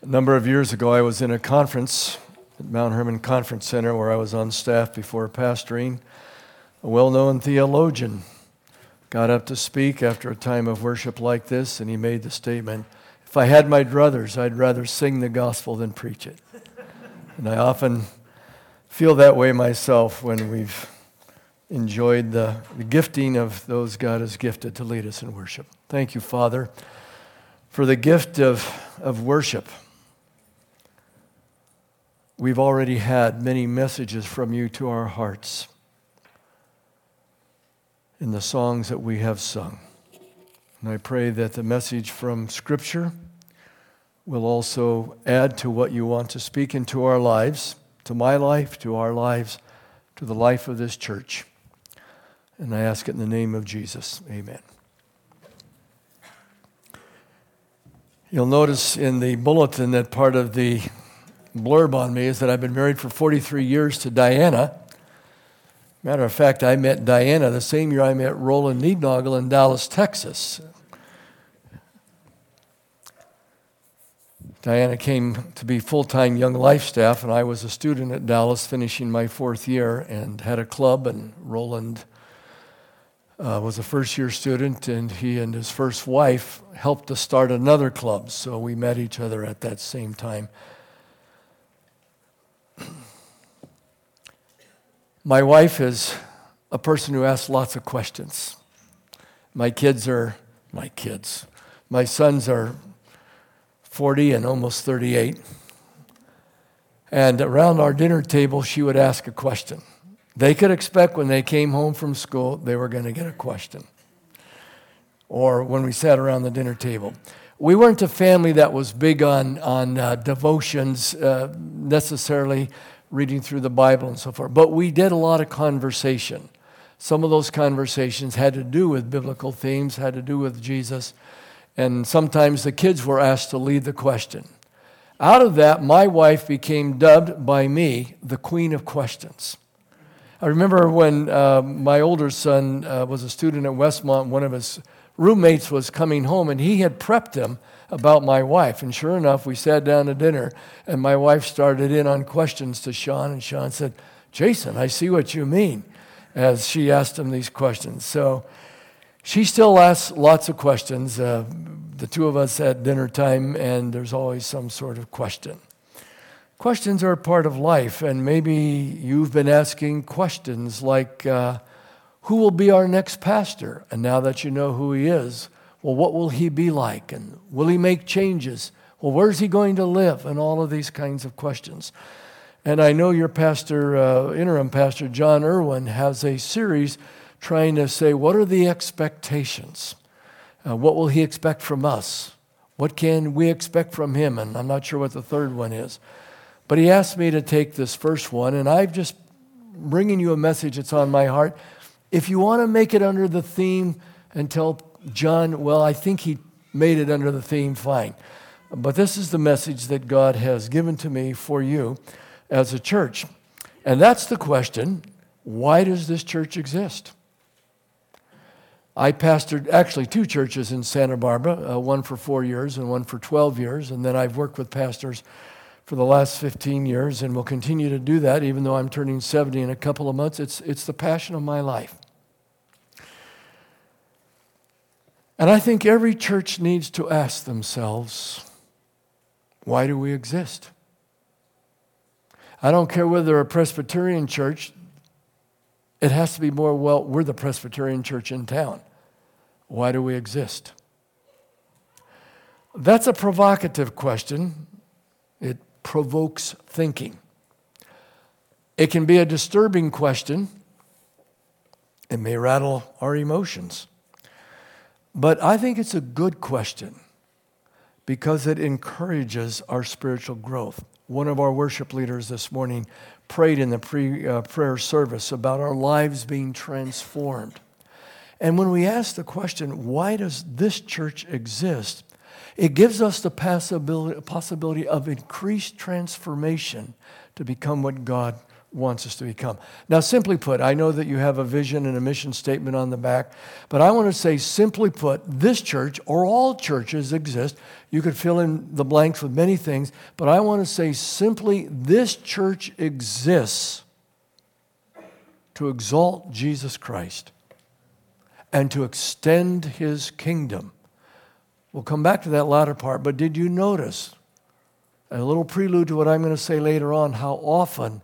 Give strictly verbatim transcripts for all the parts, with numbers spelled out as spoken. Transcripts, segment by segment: A number of years ago, I was in a conference at Mount Hermon Conference Center where I was on staff before pastoring. A well-known theologian got up to speak after a time of worship like this, and he made the statement, "If I had my druthers, I'd rather sing the gospel than preach it." And I often feel that way myself when we've enjoyed the, the gifting of those God has gifted to lead us in worship. Thank you, Father, for the gift of, of worship. We've already had many messages from you to our hearts in the songs that we have sung. And I pray that the message from Scripture will also add to what you want to speak into our lives, to my life, to our lives, to the life of this church. And I ask it in the name of Jesus. Amen. You'll notice in the bulletin that part of the blurb on me is that I've been married for forty-three years to Diana. Matter of fact, I met Diana the same year I met Roland Neednoggle in Dallas, Texas. Diana came to be full-time Young Life staff, and I was a student at Dallas finishing my fourth year and had a club, and Roland uh, was a first-year student, and he and his first wife helped to start another club, so we met each other at that same time. My wife is a person who asks lots of questions. My kids are, my kids, my sons are forty and almost thirty-eight. And around our dinner table, she would ask a question. They could expect when they came home from school, they were going to get a question. Or when we sat around the dinner table. We weren't a family that was big on, on uh, devotions uh, necessarily, reading through the Bible and so forth. But we did a lot of conversation. Some of those conversations had to do with biblical themes, had to do with Jesus. And sometimes the kids were asked to lead the question. Out of that, my wife became dubbed by me the Queen of Questions. I remember when uh, my older son uh, was a student at Westmont, one of his roommates was coming home, and he had prepped him about my wife. And sure enough, we sat down to dinner, and my wife started in on questions to Sean, and Sean said, "Jason, I see what you mean," as she asked him these questions. So she still asks lots of questions. Uh, the two of us at dinner time, and there's always some sort of question. Questions are a part of life, and maybe you've been asking questions like, uh, who will be our next pastor? And now that you know who he is, well, what will he be like? And will he make changes? Well, where's he going to live? And all of these kinds of questions. And I know your pastor, uh, interim pastor, John Irwin, has a series trying to say, what are the expectations? Uh, what will he expect from us? What can we expect from him? And I'm not sure what the third one is. But he asked me to take this first one, and I've just bringing you a message that's on my heart. If you want to make it under the theme and tell John, well, I think he made it under the theme, fine. But this is the message that God has given to me for you as a church. And that's the question, why does this church exist? I pastored actually two churches in Santa Barbara, uh, one for four years and one for twelve years, and then I've worked with pastors for the last fifteen years and will continue to do that even though I'm turning seventy in a couple of months. It's, it's the passion of my life. And I think every church needs to ask themselves, why do we exist? I don't care whether they're a Presbyterian church. It has to be more, well, we're the Presbyterian church in town. Why do we exist? That's a provocative question. It provokes thinking. It can be a disturbing question. It may rattle our emotions. But I think it's a good question because it encourages our spiritual growth. One of our worship leaders this morning prayed in the pre, uh, prayer service about our lives being transformed. And when we ask the question, why does this church exist? It gives us the possibility, possibility of increased transformation to become what God wants us to become. Now, simply put, I know that you have a vision and a mission statement on the back, but I want to say, simply put, this church, or all churches exist. You could fill in the blanks with many things, but I want to say simply, this church exists to exalt Jesus Christ and to extend his kingdom. We'll come back to that latter part, but did you notice, a little prelude to what I'm going to say later on, how often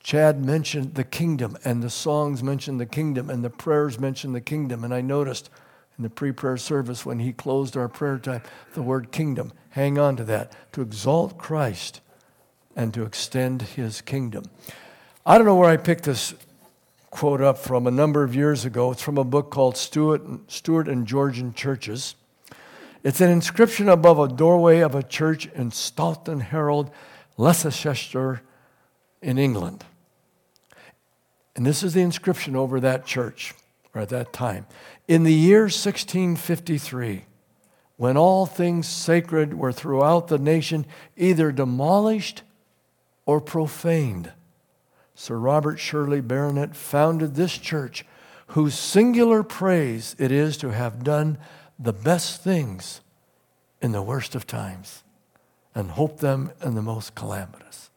Chad mentioned the kingdom, and the songs mentioned the kingdom, and the prayers mentioned the kingdom. And I noticed in the pre-prayer service when he closed our prayer time, the word kingdom. Hang on to that. To exalt Christ and to extend his kingdom. I don't know where I picked this quote up from a number of years ago. It's from a book called Stuart, Stuart and Georgian Churches. It's an inscription above a doorway of a church in Stoughton Harold, Leicestershire, in England. And this is the inscription over that church, or at that time. In the year sixteen fifty-three, when all things sacred were throughout the nation either demolished or profaned, Sir Robert Shirley, Baronet, founded this church, whose singular praise it is to have done the best things in the worst of times and hope them in the most calamitous.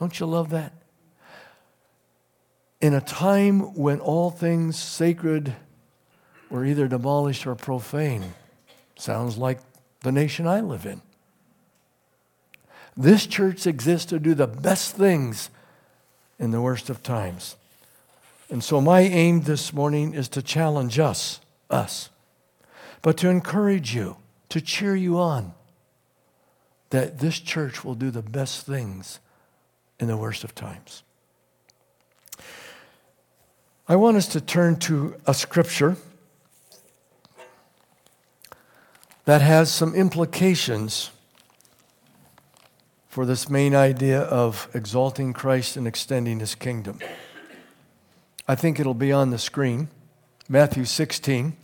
Don't you love that? In a time when all things sacred were either demolished or profane, sounds like the nation I live in. This church exists to do the best things in the worst of times. And so my aim this morning is to challenge us, us, but to encourage you, to cheer you on, that this church will do the best things in the worst of times. I want us to turn to a scripture that has some implications for this main idea of exalting Christ and extending his kingdom. I think it'll be on the screen. Matthew sixteen.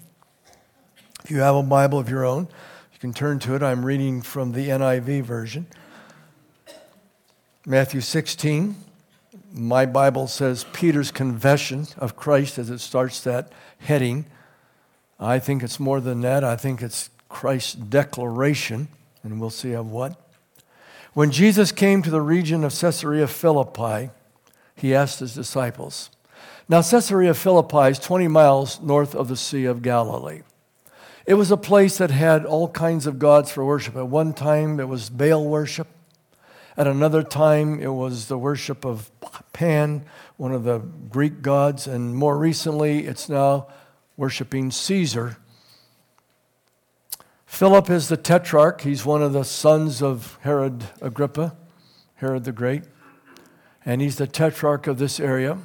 If you have a Bible of your own, you can turn to it. I'm reading from the N I V version. Matthew sixteen, my Bible says Peter's confession of Christ as it starts that heading. I think it's more than that. I think it's Christ's declaration, and we'll see of what. When Jesus came to the region of Caesarea Philippi, he asked his disciples. Now, Caesarea Philippi is twenty miles north of the Sea of Galilee. It was a place that had all kinds of gods for worship. At one time, it was Baal worship. At another time, it was the worship of Pan, one of the Greek gods, and more recently, it's now worshiping Caesar. Philip is the tetrarch. He's one of the sons of Herod Agrippa, Herod the Great, and he's the tetrarch of this area.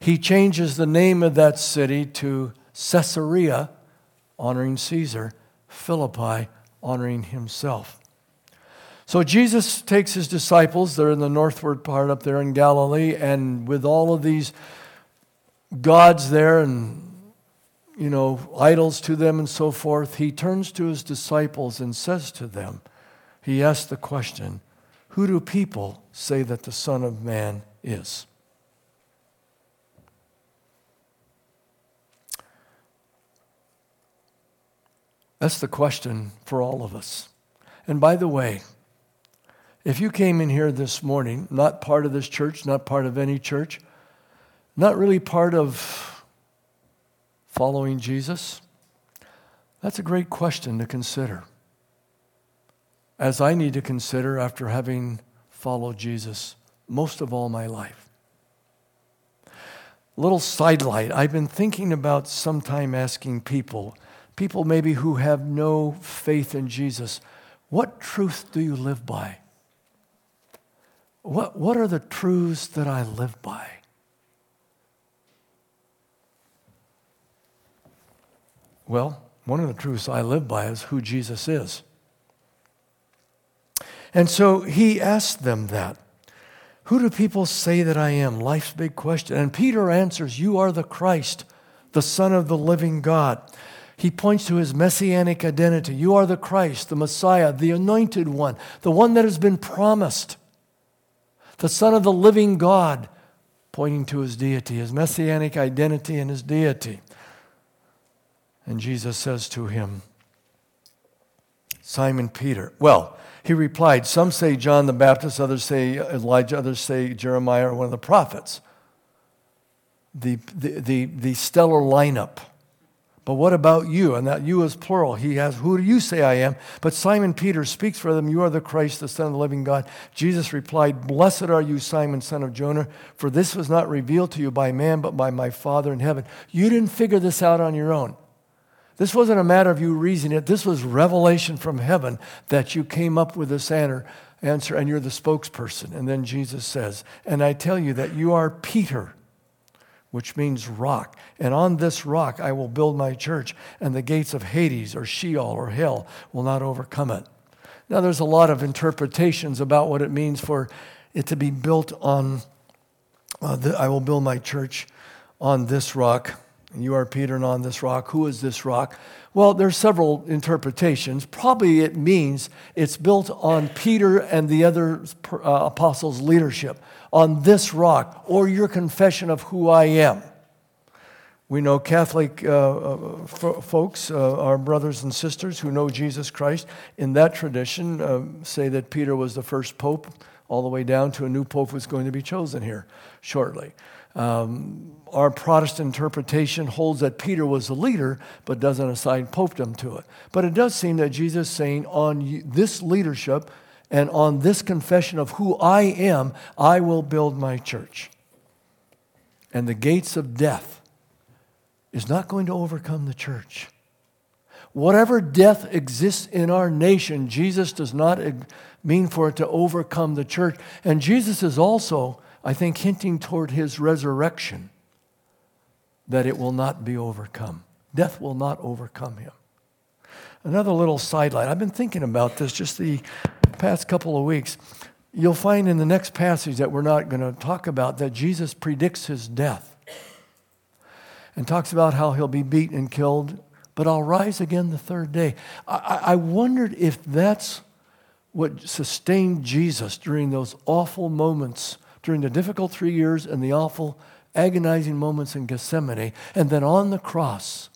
He changes the name of that city to Caesarea, honoring Caesar, Philippi, honoring himself. So Jesus takes his disciples, they're in the northward part up there in Galilee, and with all of these gods there and, you know, idols to them and so forth, he turns to his disciples and says to them, he asks the question, who do people say that the Son of Man is? That's the question for all of us. And by the way, if you came in here this morning, not part of this church, not part of any church, not really part of following Jesus, that's a great question to consider, as I need to consider after having followed Jesus most of all my life. Little sidelight, I've been thinking about sometime asking people, people maybe who have no faith in Jesus, what truth do you live by? What what are the truths that I live by? Well, one of the truths I live by is who Jesus is. And so he asked them that. Who do people say that I am? Life's big question. And Peter answers, you are the Christ, the Son of the living God. He points to his messianic identity. You are the Christ, the Messiah, the anointed one, the one that has been promised. the Son of the living God, pointing to his deity, his messianic identity and his deity. And Jesus says to him, Simon Peter, well, he replied, some say John the Baptist, others say Elijah, others say Jeremiah or one of the prophets. The, the, the, the stellar lineup. But what about you? And that you is plural. He has, who do you say I am? But Simon Peter speaks for them, you are the Christ, the Son of the living God. Jesus replied, blessed are you, Simon, son of Jonah, for this was not revealed to you by man, but by my Father in heaven. You didn't figure this out on your own. This wasn't a matter of you reasoning it. This was revelation from heaven that you came up with this answer, answer, and you're the spokesperson. And then Jesus says, and I tell you that you are Peter, which means rock. And on this rock I will build my church, and the gates of Hades or Sheol or hell will not overcome it. Now there's a lot of interpretations about what it means for it to be built on, uh, the, I will build my church on this rock. And you are Peter, and on this rock. Who is this rock? Well, there's several interpretations. Probably it means it's built on Peter and the other uh, apostles' leadership, on this rock, or your confession of who I am. We know Catholic uh, f- folks, uh, our brothers and sisters who know Jesus Christ, in that tradition, uh, say that Peter was the first pope, all the way down to a new pope who's going to be chosen here shortly. Um, our Protestant interpretation holds that Peter was the leader, but doesn't assign popedom to it. But it does seem that Jesus is saying, on this leadership and on this confession of who I am, I will build my church. And the gates of death is not going to overcome the church. Whatever death exists in our nation, Jesus does not mean for it to overcome the church. And Jesus is also, I think, hinting toward his resurrection, that it will not be overcome. Death will not overcome him. Another little sideline. I've been thinking about this just the past couple of weeks. You'll find in the next passage that we're not going to talk about that Jesus predicts his death and talks about how he'll be beaten and killed, but I'll rise again the third day. I, I wondered if that's what sustained Jesus during those awful moments, during the difficult three years and the awful, agonizing moments in Gethsemane, and then on the cross,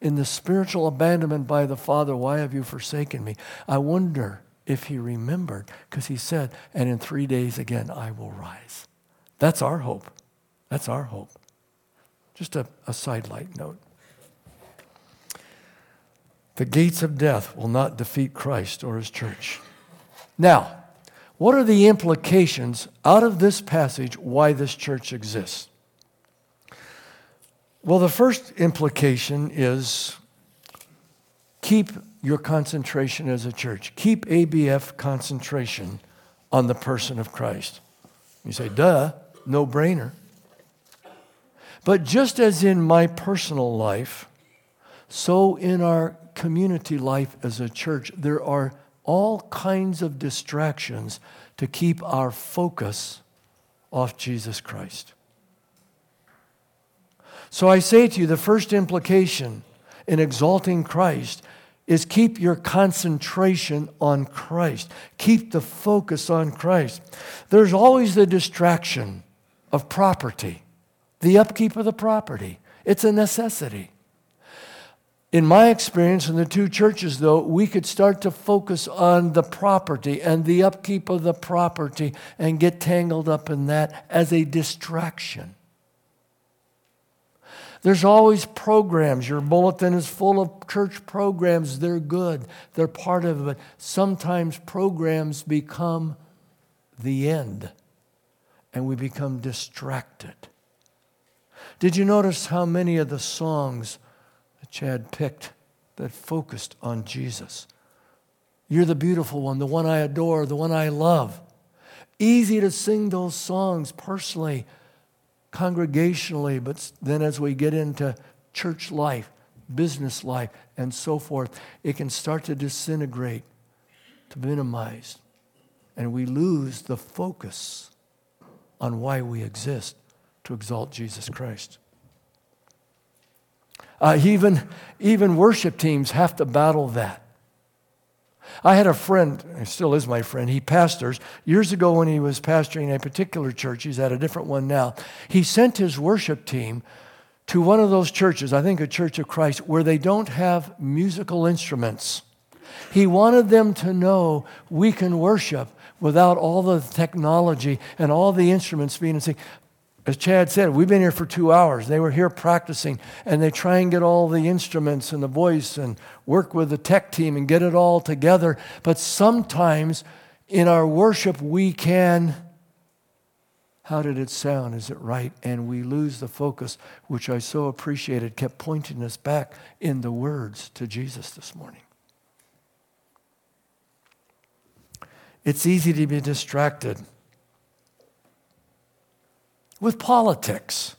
in the spiritual abandonment by the Father, why have you forsaken me? I wonder if he remembered, because he said, and in three days again, I will rise. That's our hope. That's our hope. Just a, a sidelight note. The gates of death will not defeat Christ or his church. Now, what are the implications out of this passage why this church exists? Well, the first implication is keep your concentration as a church. Keep A B F concentration on the person of Christ. You say, duh, no brainer. But just as in my personal life, so in our community life as a church, there are all kinds of distractions to keep our focus off Jesus Christ. So I say to you, the first implication in exalting Christ is keep your concentration on Christ. Keep the focus on Christ. There's always the distraction of property, the upkeep of the property. It's a necessity. In my experience in the two churches, though, we could start to focus on the property and the upkeep of the property and get tangled up in that as a distraction. There's always programs. Your bulletin is full of church programs. They're good. They're part of it. Sometimes programs become the end, and we become distracted. Did you notice how many of the songs Chad picked that focused on Jesus? You're the beautiful one, the one I adore, the one I love. Easy to sing those songs personally, congregationally, but then as we get into church life, business life, and so forth, it can start to disintegrate, to minimize, and we lose the focus on why we exist, to exalt Jesus Christ. Uh, even, even worship teams have to battle that. I had a friend, he still is my friend, he pastors. Years ago when he was pastoring a particular church, he's at a different one now, he sent his worship team to one of those churches, I think a Church of Christ, where they don't have musical instruments. He wanted them to know we can worship without all the technology and all the instruments being and saying, as Chad said, we've been here for two hours. They were here practicing, and they try and get all the instruments and the voice and work with the tech team and get it all together. But sometimes in our worship we can, how did it sound? Is it right? And we lose the focus, which I so appreciated, kept pointing us back in the words to Jesus this morning. It's easy to be distracted with politics,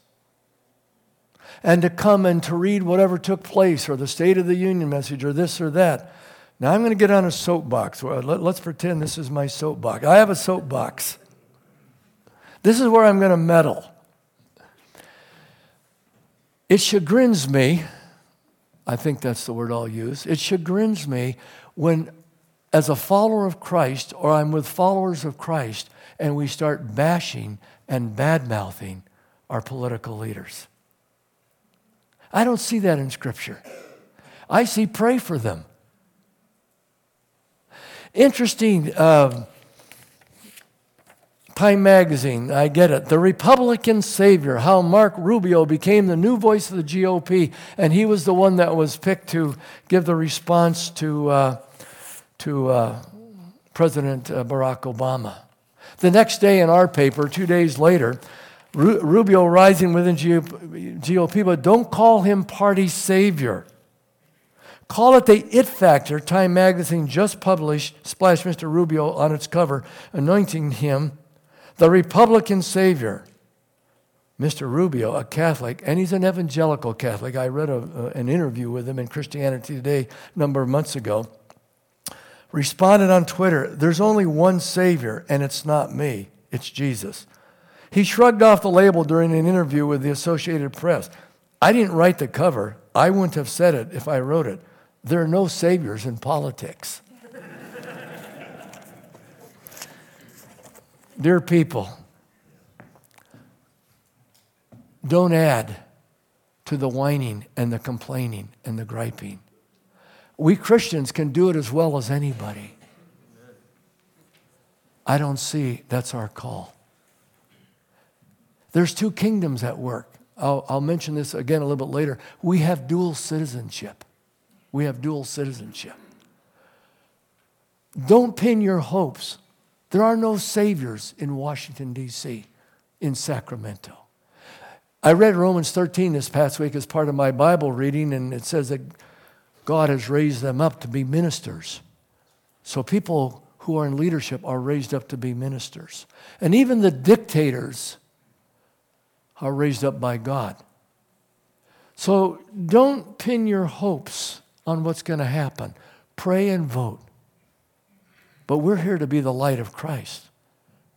and to come and to read whatever took place, or the State of the Union message, or this or that. Now I'm going to get on a soapbox. Let's pretend this is my soapbox. I have a soapbox. This is where I'm going to meddle. It chagrins me, I think that's the word I'll use, it chagrins me when, as a follower of Christ, or I'm with followers of Christ, and we start bashing and bad-mouthing our political leaders. I don't see that in Scripture. I see pray for them. Interesting, uh, Time Magazine, I get it. The Republican savior, how Marco Rubio became the new voice of the G O P, and he was the one that was picked to give the response to, uh, to uh, President uh, Barack Obama. The next day in our paper, two days later, Rubio rising within G O P, but don't call him party savior. Call it the it factor. Time Magazine just published, splashed Mister Rubio on its cover, anointing him the Republican savior. Mister Rubio, a Catholic, and he's an evangelical Catholic. I read a, uh, an interview with him in Christianity Today a number of months ago. Responded on Twitter, there's only one Savior, and it's not me, it's Jesus. He shrugged off the label during an interview with the Associated Press. I didn't write the cover. I wouldn't have said it if I wrote it. There are no saviors in politics. Dear people, don't add to the whining and the complaining and the griping. We Christians can do it as well as anybody. I don't see that's our call. There's two kingdoms at work. I'll, I'll mention this again a little bit later. We have dual citizenship. We have dual citizenship. Don't pin your hopes. There are no saviors in Washington, D C, in Sacramento. I read Romans thirteen this past week as part of my Bible reading, and it says that God has raised them up to be ministers. So people who are in leadership are raised up to be ministers. And even the dictators are raised up by God. So don't pin your hopes on what's going to happen. Pray and vote. But we're here to be the light of Christ.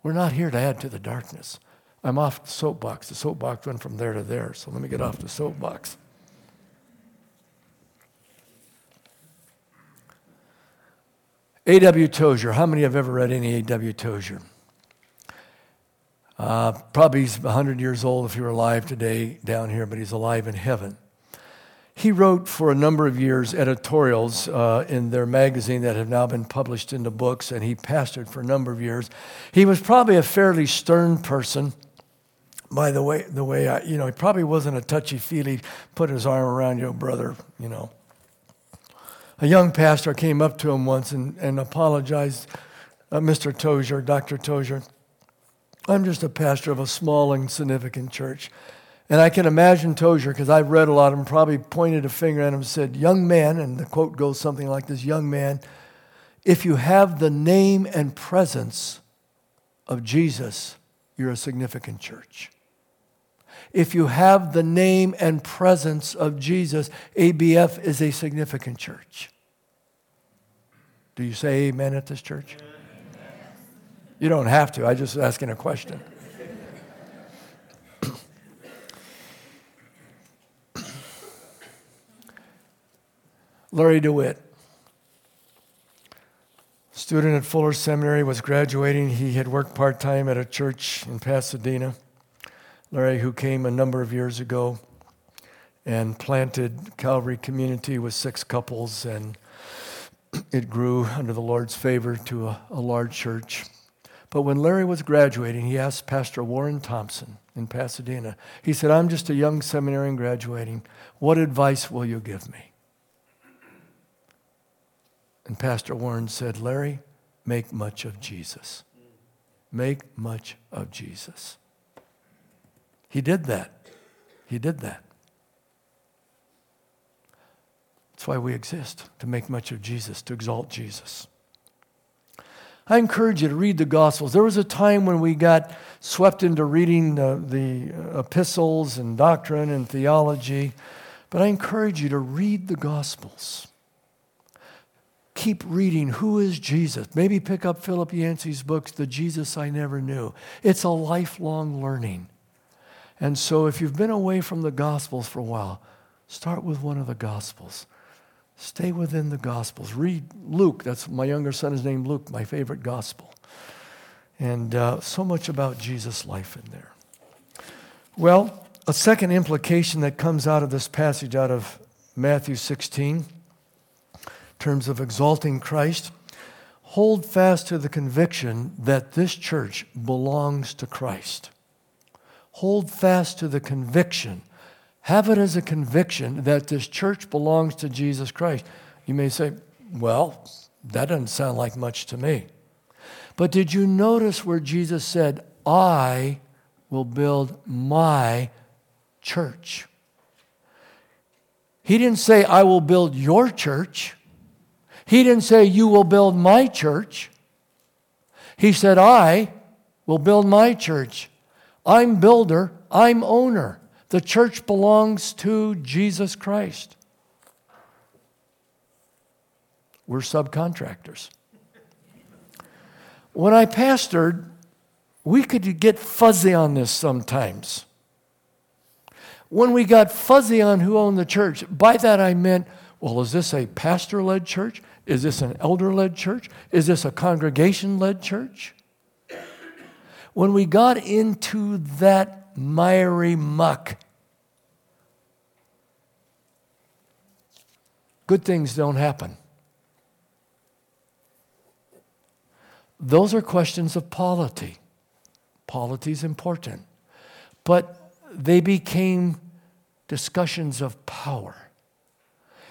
We're not here to add to the darkness. I'm off the soapbox. The soapbox went from there to there, so let me get off the soapbox. A W Tozer. How many have ever read any A W Tozer? Uh, probably he's one hundred years old if he were alive today down here, but he's alive in heaven. He wrote for a number of years editorials uh, in their magazine that have now been published into books, and he pastored for a number of years. He was probably a fairly stern person. By the way, the way I, you know, he probably wasn't a touchy-feely, put his arm around your brother, you know. A young pastor came up to him once and, and apologized, uh, Mister Tozer, Doctor Tozer, I'm just a pastor of a small, insignificant church. And I can imagine Tozer, because I've read a lot of him, probably pointed a finger at him and said, young man, and the quote goes something like this, young man, if you have the name and presence of Jesus, you're a significant church. If you have the name and presence of Jesus, A B F is a significant church. Do you say amen at this church? Amen. You don't have to. I just was asking a question. Larry DeWitt. student at Fuller Seminary, was graduating. He had worked part-time at a church in Pasadena. Larry, who came a number of years ago and planted Calvary Community with six couples, and it grew under the Lord's favor to a, a large church. But when Larry was graduating, he asked Pastor Warren Thompson in Pasadena. He said, "I'm just a young seminarian graduating. What advice will you give me?" And Pastor Warren said, "Larry, make much of Jesus. Make much of Jesus." He did that. He did that. That's why we exist, to make much of Jesus, to exalt Jesus. I encourage you to read the Gospels. There was a time when we got swept into reading the, the epistles and doctrine and theology, but I encourage you to read the Gospels. Keep reading. Who is Jesus? Maybe pick up Philip Yancey's books, The Jesus I Never Knew. It's a lifelong learning. And so if you've been away from the Gospels for a while, start with one of the Gospels. Stay within the Gospels. Read Luke. That's my younger son is named Luke, my favorite Gospel. And uh, so much about Jesus' life in there. Well, a second implication that comes out of this passage out of Matthew sixteen, in terms of exalting Christ, hold fast to the conviction that this church belongs to Christ. Hold fast to the conviction. Have it as a conviction that this church belongs to Jesus Christ. You may say, "Well, that doesn't sound like much to me." But did you notice where Jesus said, "I will build my church"? He didn't say, "I will build your church." He didn't say, "You will build my church." He said, "I will build my church." I'm builder, I'm owner. The church belongs to Jesus Christ. We're subcontractors. When I pastored, we could get fuzzy on this sometimes. When we got fuzzy on who owned the church, by that I meant, well, is this a pastor-led church? Is this an elder-led church? Is this a congregation-led church? When we got into that miry muck, good things don't happen. Those are questions of polity. Polity is important. But they became discussions of power.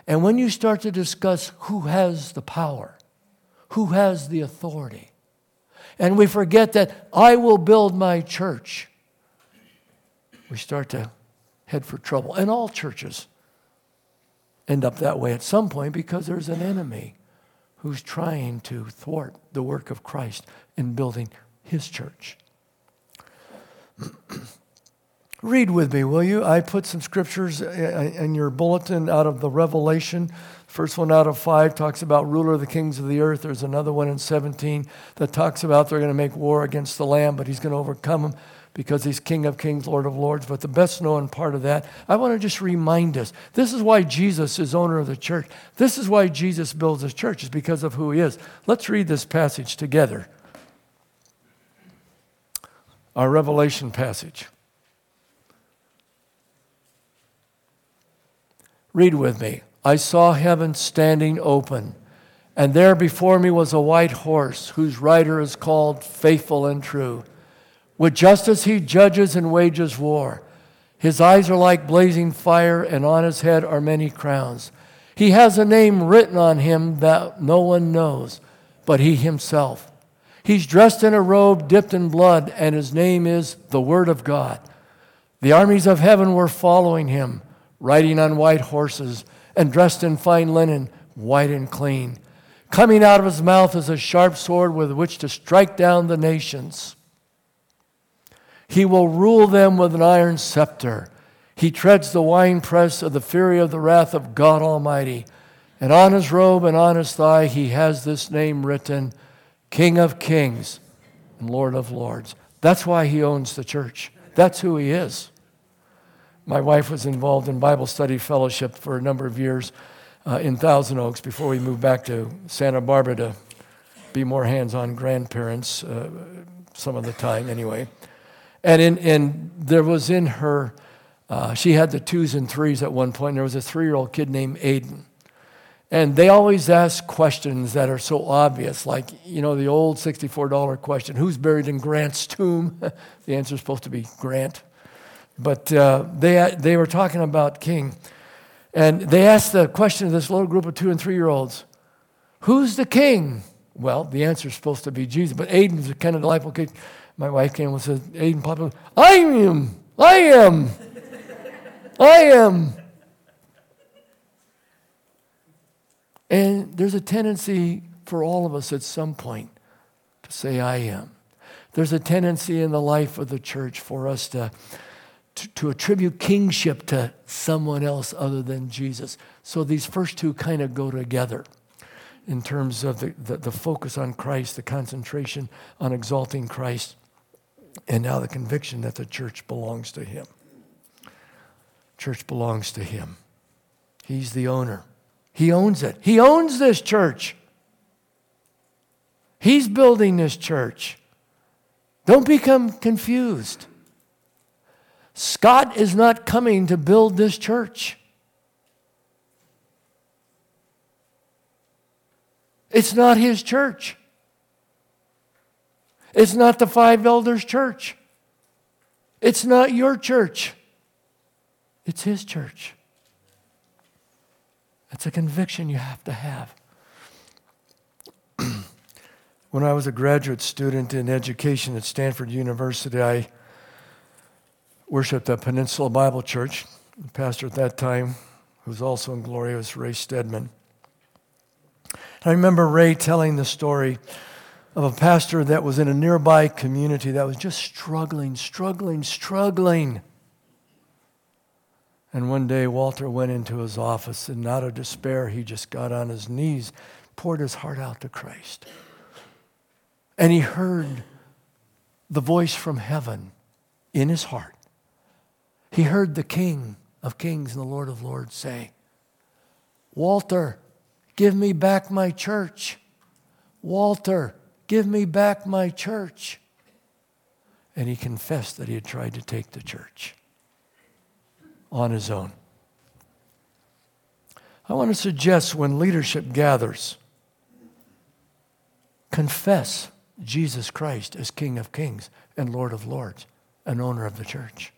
And when you start to discuss who has the power, who has the authority, and we forget that I will build my church, we start to head for trouble. And all churches end up that way at some point because there's an enemy who's trying to thwart the work of Christ in building his church. Read with me, will you? I put some scriptures in your bulletin out of the Revelation. First one out of five talks about ruler of the kings of the earth. There's another one in seventeen that talks about they're going to make war against the Lamb, but he's going to overcome them, because he's King of Kings, Lord of Lords. But the best known part of that, I want to just remind us, this is why Jesus is owner of the church. This is why Jesus builds his church, is because of who he is. Let's read this passage together. Our Revelation passage. Read with me. I saw heaven standing open, and there before me was a white horse, whose rider is called Faithful and True. With justice he judges and wages war. His eyes are like blazing fire, and on his head are many crowns. He has a name written on him that no one knows but he himself. He's dressed in a robe dipped in blood, and his name is the Word of God. The armies of heaven were following him, riding on white horses and dressed in fine linen, white and clean. Coming out of his mouth is a sharp sword with which to strike down the nations. He will rule them with an iron scepter. He treads the winepress of the fury of the wrath of God Almighty. And on his robe and on his thigh he has this name written, King of Kings and Lord of Lords. That's why he owns the church. That's who he is. My wife was involved in Bible study fellowship for a number of years uh, in Thousand Oaks before we moved back to Santa Barbara to be more hands-on grandparents uh, some of the time anyway. And in, and there was in her, uh, she had the twos and threes at one point. There was a three-year-old kid named Aiden. And they always ask questions that are so obvious, like, you know, the old sixty-four dollar question, who's buried in Grant's tomb? The answer is supposed to be Grant. But uh, they they were talking about King. And they asked the question to this little group of two- and three-year-olds, who's the king? Well, the answer is supposed to be Jesus. But Aiden's kind of delightful kid. My wife came and said, Aiden popped up, I am, I am, I am. And there's a tendency for all of us at some point to say, I am. There's a tendency in the life of the church for us to, to, to attribute kingship to someone else other than Jesus. So these first two kind of go together in terms of the, the, the focus on Christ, the concentration on exalting Christ, and now the conviction that the church belongs to him. Church belongs to him. He's the owner. He owns it. He owns this church. He's building this church. Don't become confused. Scott is not coming to build this church. It's not his church. It's not the five elders' church. It's not your church. It's his church. It's a conviction you have to have. When I was a graduate student in education at Stanford University, I worshiped at Peninsula Bible Church. The pastor at that time, who's also in glory, was Ray Steadman. And I remember Ray telling the story of a pastor that was in a nearby community that was just struggling, struggling, struggling. And one day, Walter went into his office, and out of despair, he just got on his knees, poured his heart out to Christ. And he heard the voice from heaven in his heart. He heard the King of Kings and the Lord of Lords say, Walter, give me back my church. Walter, give me back my church. And he confessed that he had tried to take the church on his own. I want to suggest when leadership gathers, confess Jesus Christ as King of Kings and Lord of Lords and owner of the church.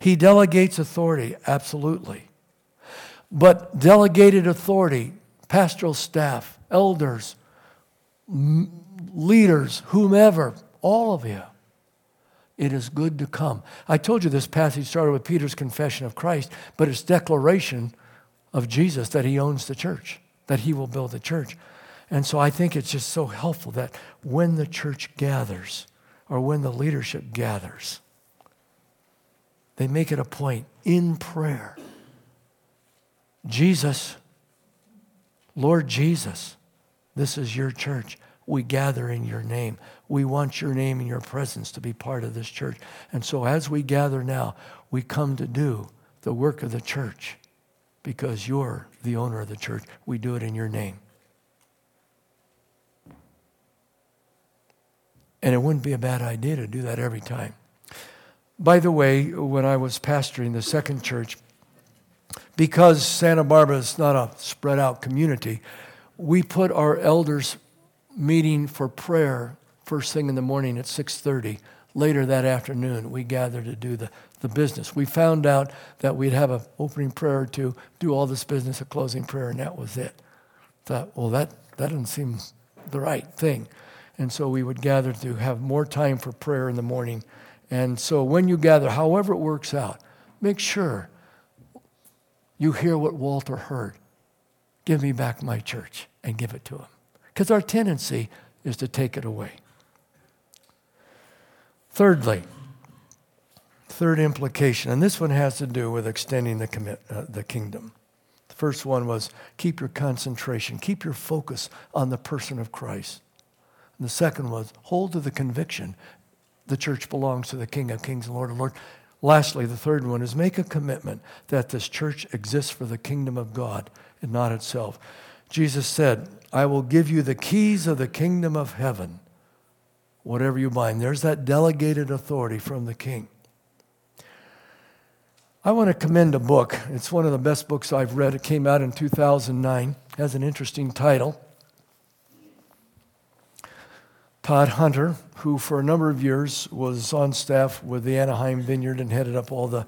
He delegates authority, absolutely. But delegated authority, pastoral staff, elders, m- leaders, whomever, all of you, it is good to come. I told you this passage started with Peter's confession of Christ, but it's declaration of Jesus that he owns the church, that he will build the church. And so I think it's just so helpful that when the church gathers or when the leadership gathers, they make it a point in prayer. Jesus, Lord Jesus, this is your church. We gather in your name. We want your name and your presence to be part of this church. And so as we gather now, we come to do the work of the church because you're the owner of the church. We do it in your name. And it wouldn't be a bad idea to do that every time. By the way, when I was pastoring the second church, because Santa Barbara is not a spread out community, we put our elders meeting for prayer first thing in the morning at six thirty. Later that afternoon, we gathered to do the, the business. We found out that we'd have an opening prayer or two, do all this business, a closing prayer, and that was it. Thought, well, that, that doesn't seem the right thing. And so we would gather to have more time for prayer in the morning. And so when you gather, however it works out, make sure you hear what Walter heard. Give me back my church, and give it to him. Because our tendency is to take it away. Thirdly, third implication, and this one has to do with extending the commit, uh, the kingdom. The first one was keep your concentration, keep your focus on the person of Christ. And the second was hold to the conviction the church belongs to the King of Kings and Lord of Lords. Lastly, the third one is make a commitment that this church exists for the kingdom of God and not itself. Jesus said, I will give you the keys of the kingdom of heaven. Whatever you bind. There's that delegated authority from the king. I want to commend a book. It's one of the best books I've read. It came out in two thousand nine. It has an interesting title. Todd Hunter, who for a number of years was on staff with the Anaheim Vineyard and headed up all the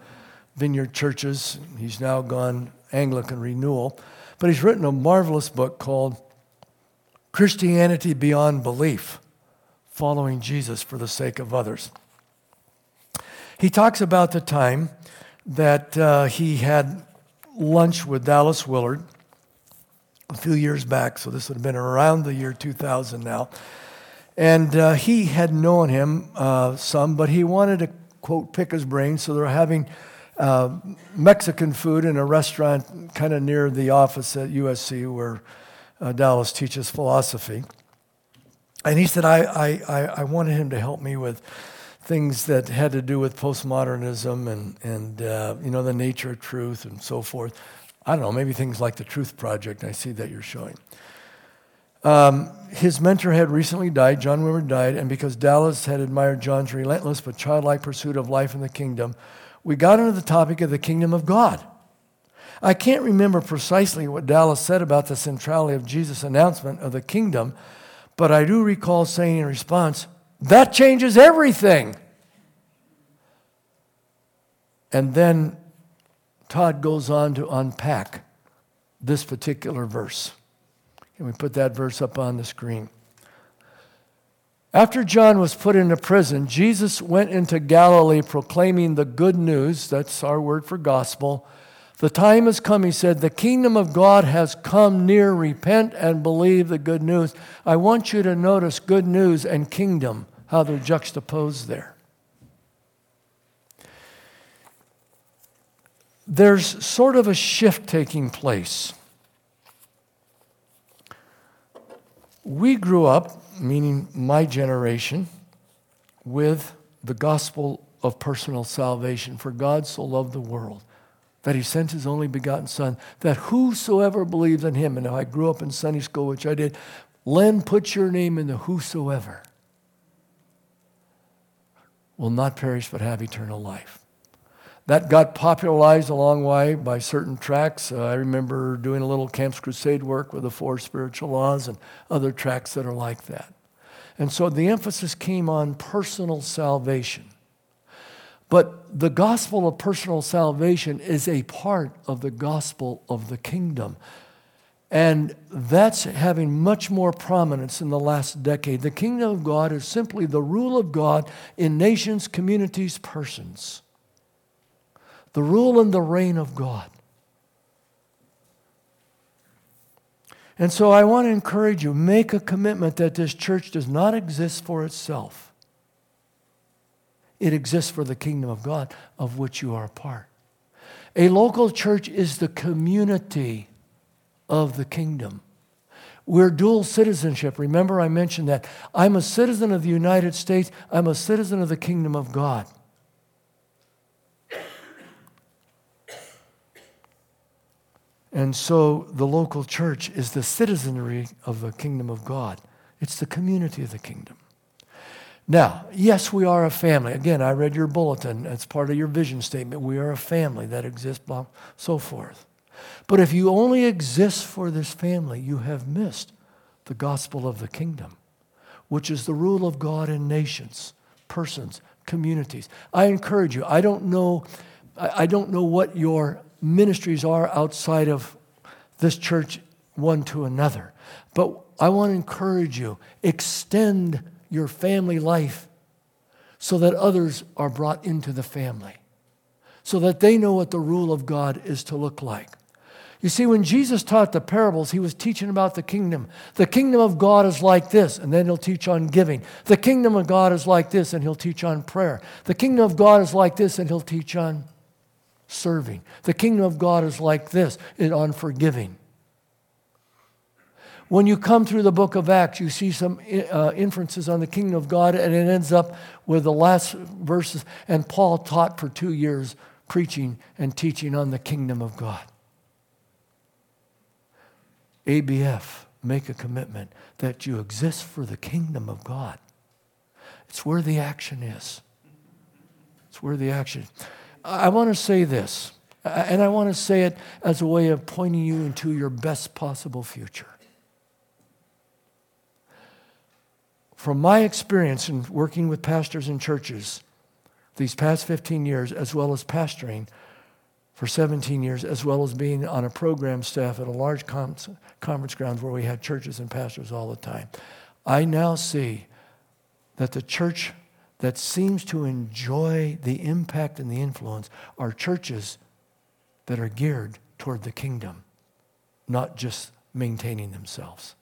vineyard churches. He's now gone Anglican renewal. But he's written a marvelous book called Christianity Beyond Belief, Following Jesus for the Sake of Others. He talks about the time that uh, he had lunch with Dallas Willard a few years back. So this would have been around the year two thousand now. And uh, he had known him uh, some, but he wanted to, quote, pick his brain. So they're having uh, Mexican food in a restaurant kind of near the office at U S C where uh, Dallas teaches philosophy. And he said, I, I, I wanted him to help me with things that had to do with postmodernism and, and uh, you know, the nature of truth and so forth. I don't know, maybe things like the Truth Project I see that you're showing. Um, his mentor had recently died, John Wimmer died, and because Dallas had admired John's relentless but childlike pursuit of life in the kingdom, we got into the topic of the kingdom of God. I can't remember precisely what Dallas said about the centrality of Jesus' announcement of the kingdom, but I do recall saying in response, that changes everything. And then Todd goes on to unpack this particular verse. Can we put that verse up on the screen? After John was put into prison, Jesus went into Galilee proclaiming the good news. That's our word for gospel. The time has come, he said, the kingdom of God has come near. Repent and believe the good news. I want you to notice good news and kingdom, how they're juxtaposed there. There's sort of a shift taking place. We grew up, meaning my generation, with the gospel of personal salvation. For God so loved the world that he sent his only begotten Son, that whosoever believes in him, and if I grew up in Sunday school, which I did, Len, put your name in the whosoever, will not perish but have eternal life. That got popularized a long way by certain tracts. Uh, I remember doing a little Camps Crusade work with the Four Spiritual Laws and other tracts that are like that. And so the emphasis came on personal salvation. But the gospel of personal salvation is a part of the gospel of the kingdom. And that's having much more prominence in the last decade. The kingdom of God is simply the rule of God in nations, communities, persons. The rule and the reign of God. And so I want to encourage you, make a commitment that this church does not exist for itself. It exists for the kingdom of God, of which you are a part. A local church is the community of the kingdom. We're dual citizenship. Remember, I mentioned that. I'm a citizen of the United States. I'm a citizen of the kingdom of God. And so the local church is the citizenry of the kingdom of God. It's the community of the kingdom. Now, yes, we are a family. Again, I read your bulletin. It's part of your vision statement. We are a family that exists, blah, so forth. But if you only exist for this family, you have missed the gospel of the kingdom, which is the rule of God in nations, persons, communities. I encourage you. I don't know, I don't know what your ministries are outside of this church, one to another. But I want to encourage you, extend your family life so that others are brought into the family, so that they know what the rule of God is to look like. You see, when Jesus taught the parables, he was teaching about the kingdom. The kingdom of God is like this, and then he'll teach on giving. The kingdom of God is like this, and he'll teach on prayer. The kingdom of God is like this, and he'll teach on serving. The kingdom of God is like this, and on forgiving. When you come through the book of Acts, you see some uh, inferences on the kingdom of God, and it ends up with the last verses. And Paul taught for two years, preaching and teaching on the kingdom of God. A B F, make a commitment that you exist for the kingdom of God. It's where the action is. It's where the action is. I want to say this, and I want to say it as a way of pointing you into your best possible future. From my experience in working with pastors and churches these past fifteen years, as well as pastoring for seventeen years, as well as being on a program staff at a large com- conference grounds where we had churches and pastors all the time, I now see that the church that seems to enjoy the impact and the influence are churches that are geared toward the kingdom, not just maintaining themselves.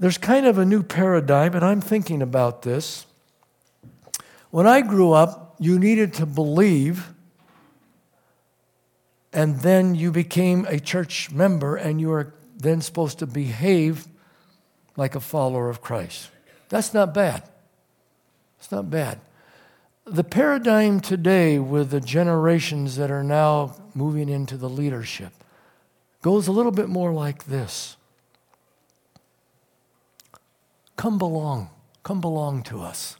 There's kind of a new paradigm, and I'm thinking about this. When I grew up, you needed to believe, and then you became a church member, and you were then supposed to behave like a follower of Christ. That's not bad. It's not bad. The paradigm today with the generations that are now moving into the leadership goes a little bit more like this. Come belong. Come belong to us.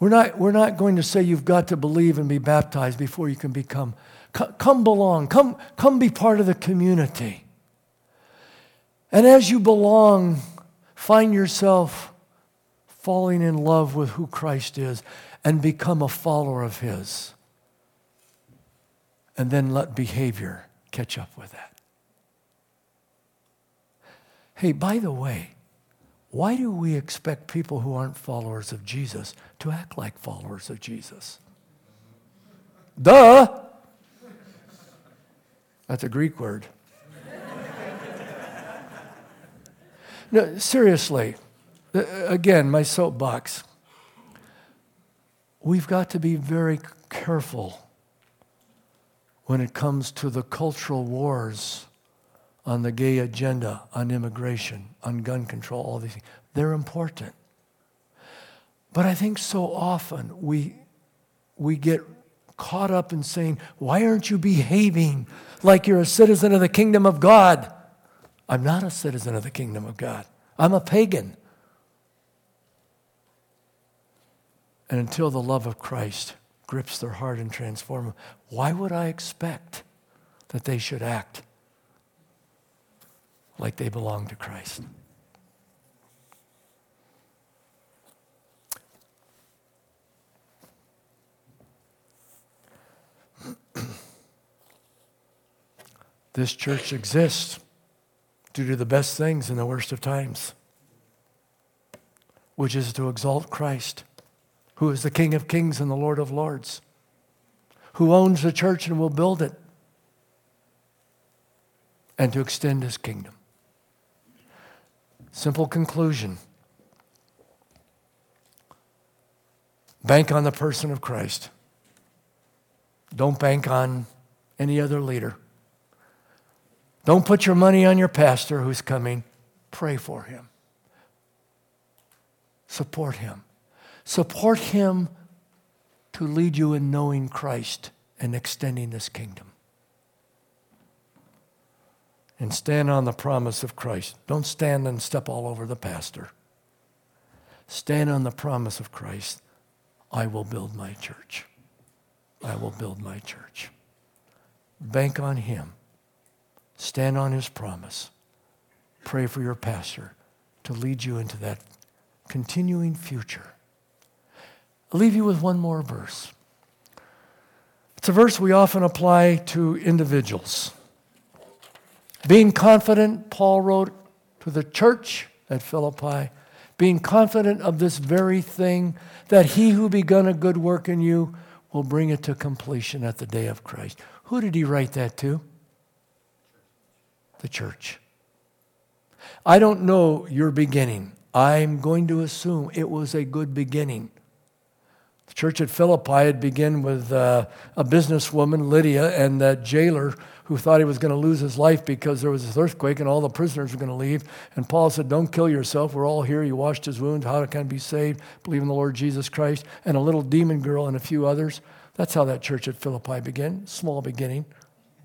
We're not, we're not going to say you've got to believe and be baptized before you can become. C- come belong. Come, come be part of the community. And as you belong, find yourself falling in love with who Christ is and become a follower of His. And then let behavior catch up with that. Hey, by the way, why do we expect people who aren't followers of Jesus to act like followers of Jesus? Duh! That's a Greek word. No, seriously, again, my soapbox. We've got to be very careful when it comes to the cultural wars on the gay agenda, on immigration, on gun control, all these things. They're important. But I think so often we, we get caught up in saying, why aren't you behaving like you're a citizen of the kingdom of God? I'm not a citizen of the kingdom of God. I'm a pagan. And until the love of Christ grips their heart and transforms them, why would I expect that they should act like they belong to Christ? This church exists to do the best things in the worst of times, which is to exalt Christ, who is the King of Kings and the Lord of Lords, who owns the church and will build it, and to extend His kingdom. Simple conclusion. Bank on the person of Christ. Don't bank on any other leader. Don't put your money on your pastor who's coming. Pray for him. Support him. Support him to lead you in knowing Christ and extending this kingdom. And stand on the promise of Christ. Don't stand and step all over the pastor. Stand on the promise of Christ. I will build my church. I will build my church. Bank on Him. Stand on His promise. Pray for your pastor to lead you into that continuing future. I'll leave you with one more verse. It's a verse we often apply to individuals. Being confident, Paul wrote to the church at Philippi, being confident of this very thing, that He who begun a good work in you will bring it to completion at the day of Christ. Who did he write that to? The church. I don't know your beginning. I'm going to assume it was a good beginning. The church at Philippi had begun with uh, a businesswoman, Lydia, and that jailer who thought he was going to lose his life because there was this earthquake and all the prisoners were going to leave. And Paul said, don't kill yourself. We're all here. You washed his wounds. How can I be saved? Believe in the Lord Jesus Christ. And a little demon girl and a few others. That's how that church at Philippi began, small beginning.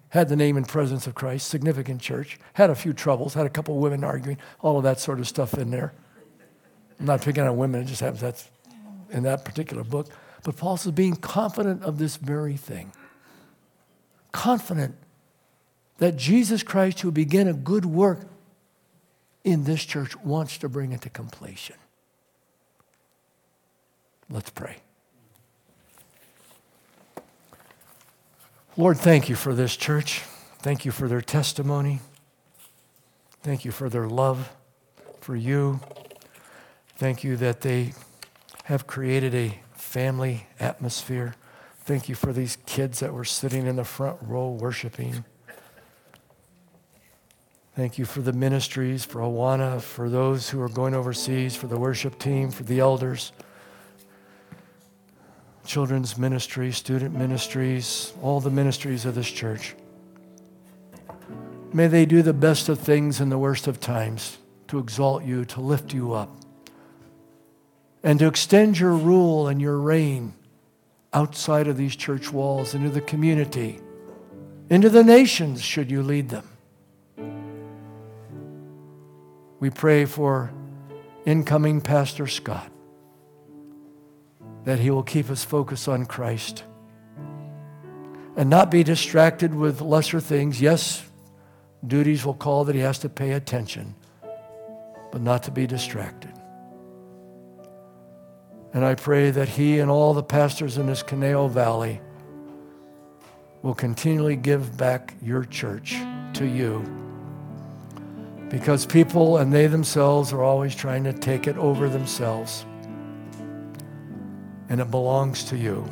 Had the name and presence of Christ, significant church, had a few troubles, had a couple women arguing, all of that sort of stuff in there. I'm not picking on women, it just happens that's in that particular book. But Paul says being confident of this very thing. Confident that Jesus Christ, who began a good work in this church, wants to bring it to completion. Let's pray. Lord, thank you for this church. Thank you for their testimony. Thank you for their love for you. Thank you that they have created a family atmosphere. Thank you for these kids that were sitting in the front row worshiping. Thank you for the ministries, for Awana, for those who are going overseas, for the worship team, for the elders, children's ministry, student ministries, all the ministries of this church. May they do the best of things in the worst of times to exalt you, to lift you up, and to extend your rule and your reign outside of these church walls, into the community, into the nations, should you lead them. We pray for incoming Pastor Scott, that he will keep his focus on Christ and not be distracted with lesser things. Yes, duties will call that he has to pay attention, but not to be distracted. And I pray that he and all the pastors in this Caneo Valley will continually give back your church to you, because people and they themselves are always trying to take it over themselves. And it belongs to you.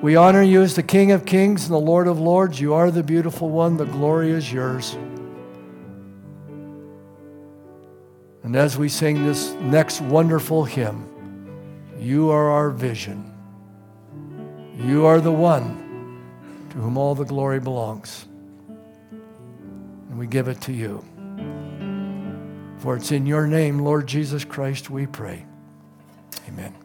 We honor you as the King of Kings and the Lord of Lords. You are the beautiful one. The glory is yours. And as we sing this next wonderful hymn, you are our vision. You are the one to whom all the glory belongs. And we give it to you. For it's in your name, Lord Jesus Christ, we pray. Amen.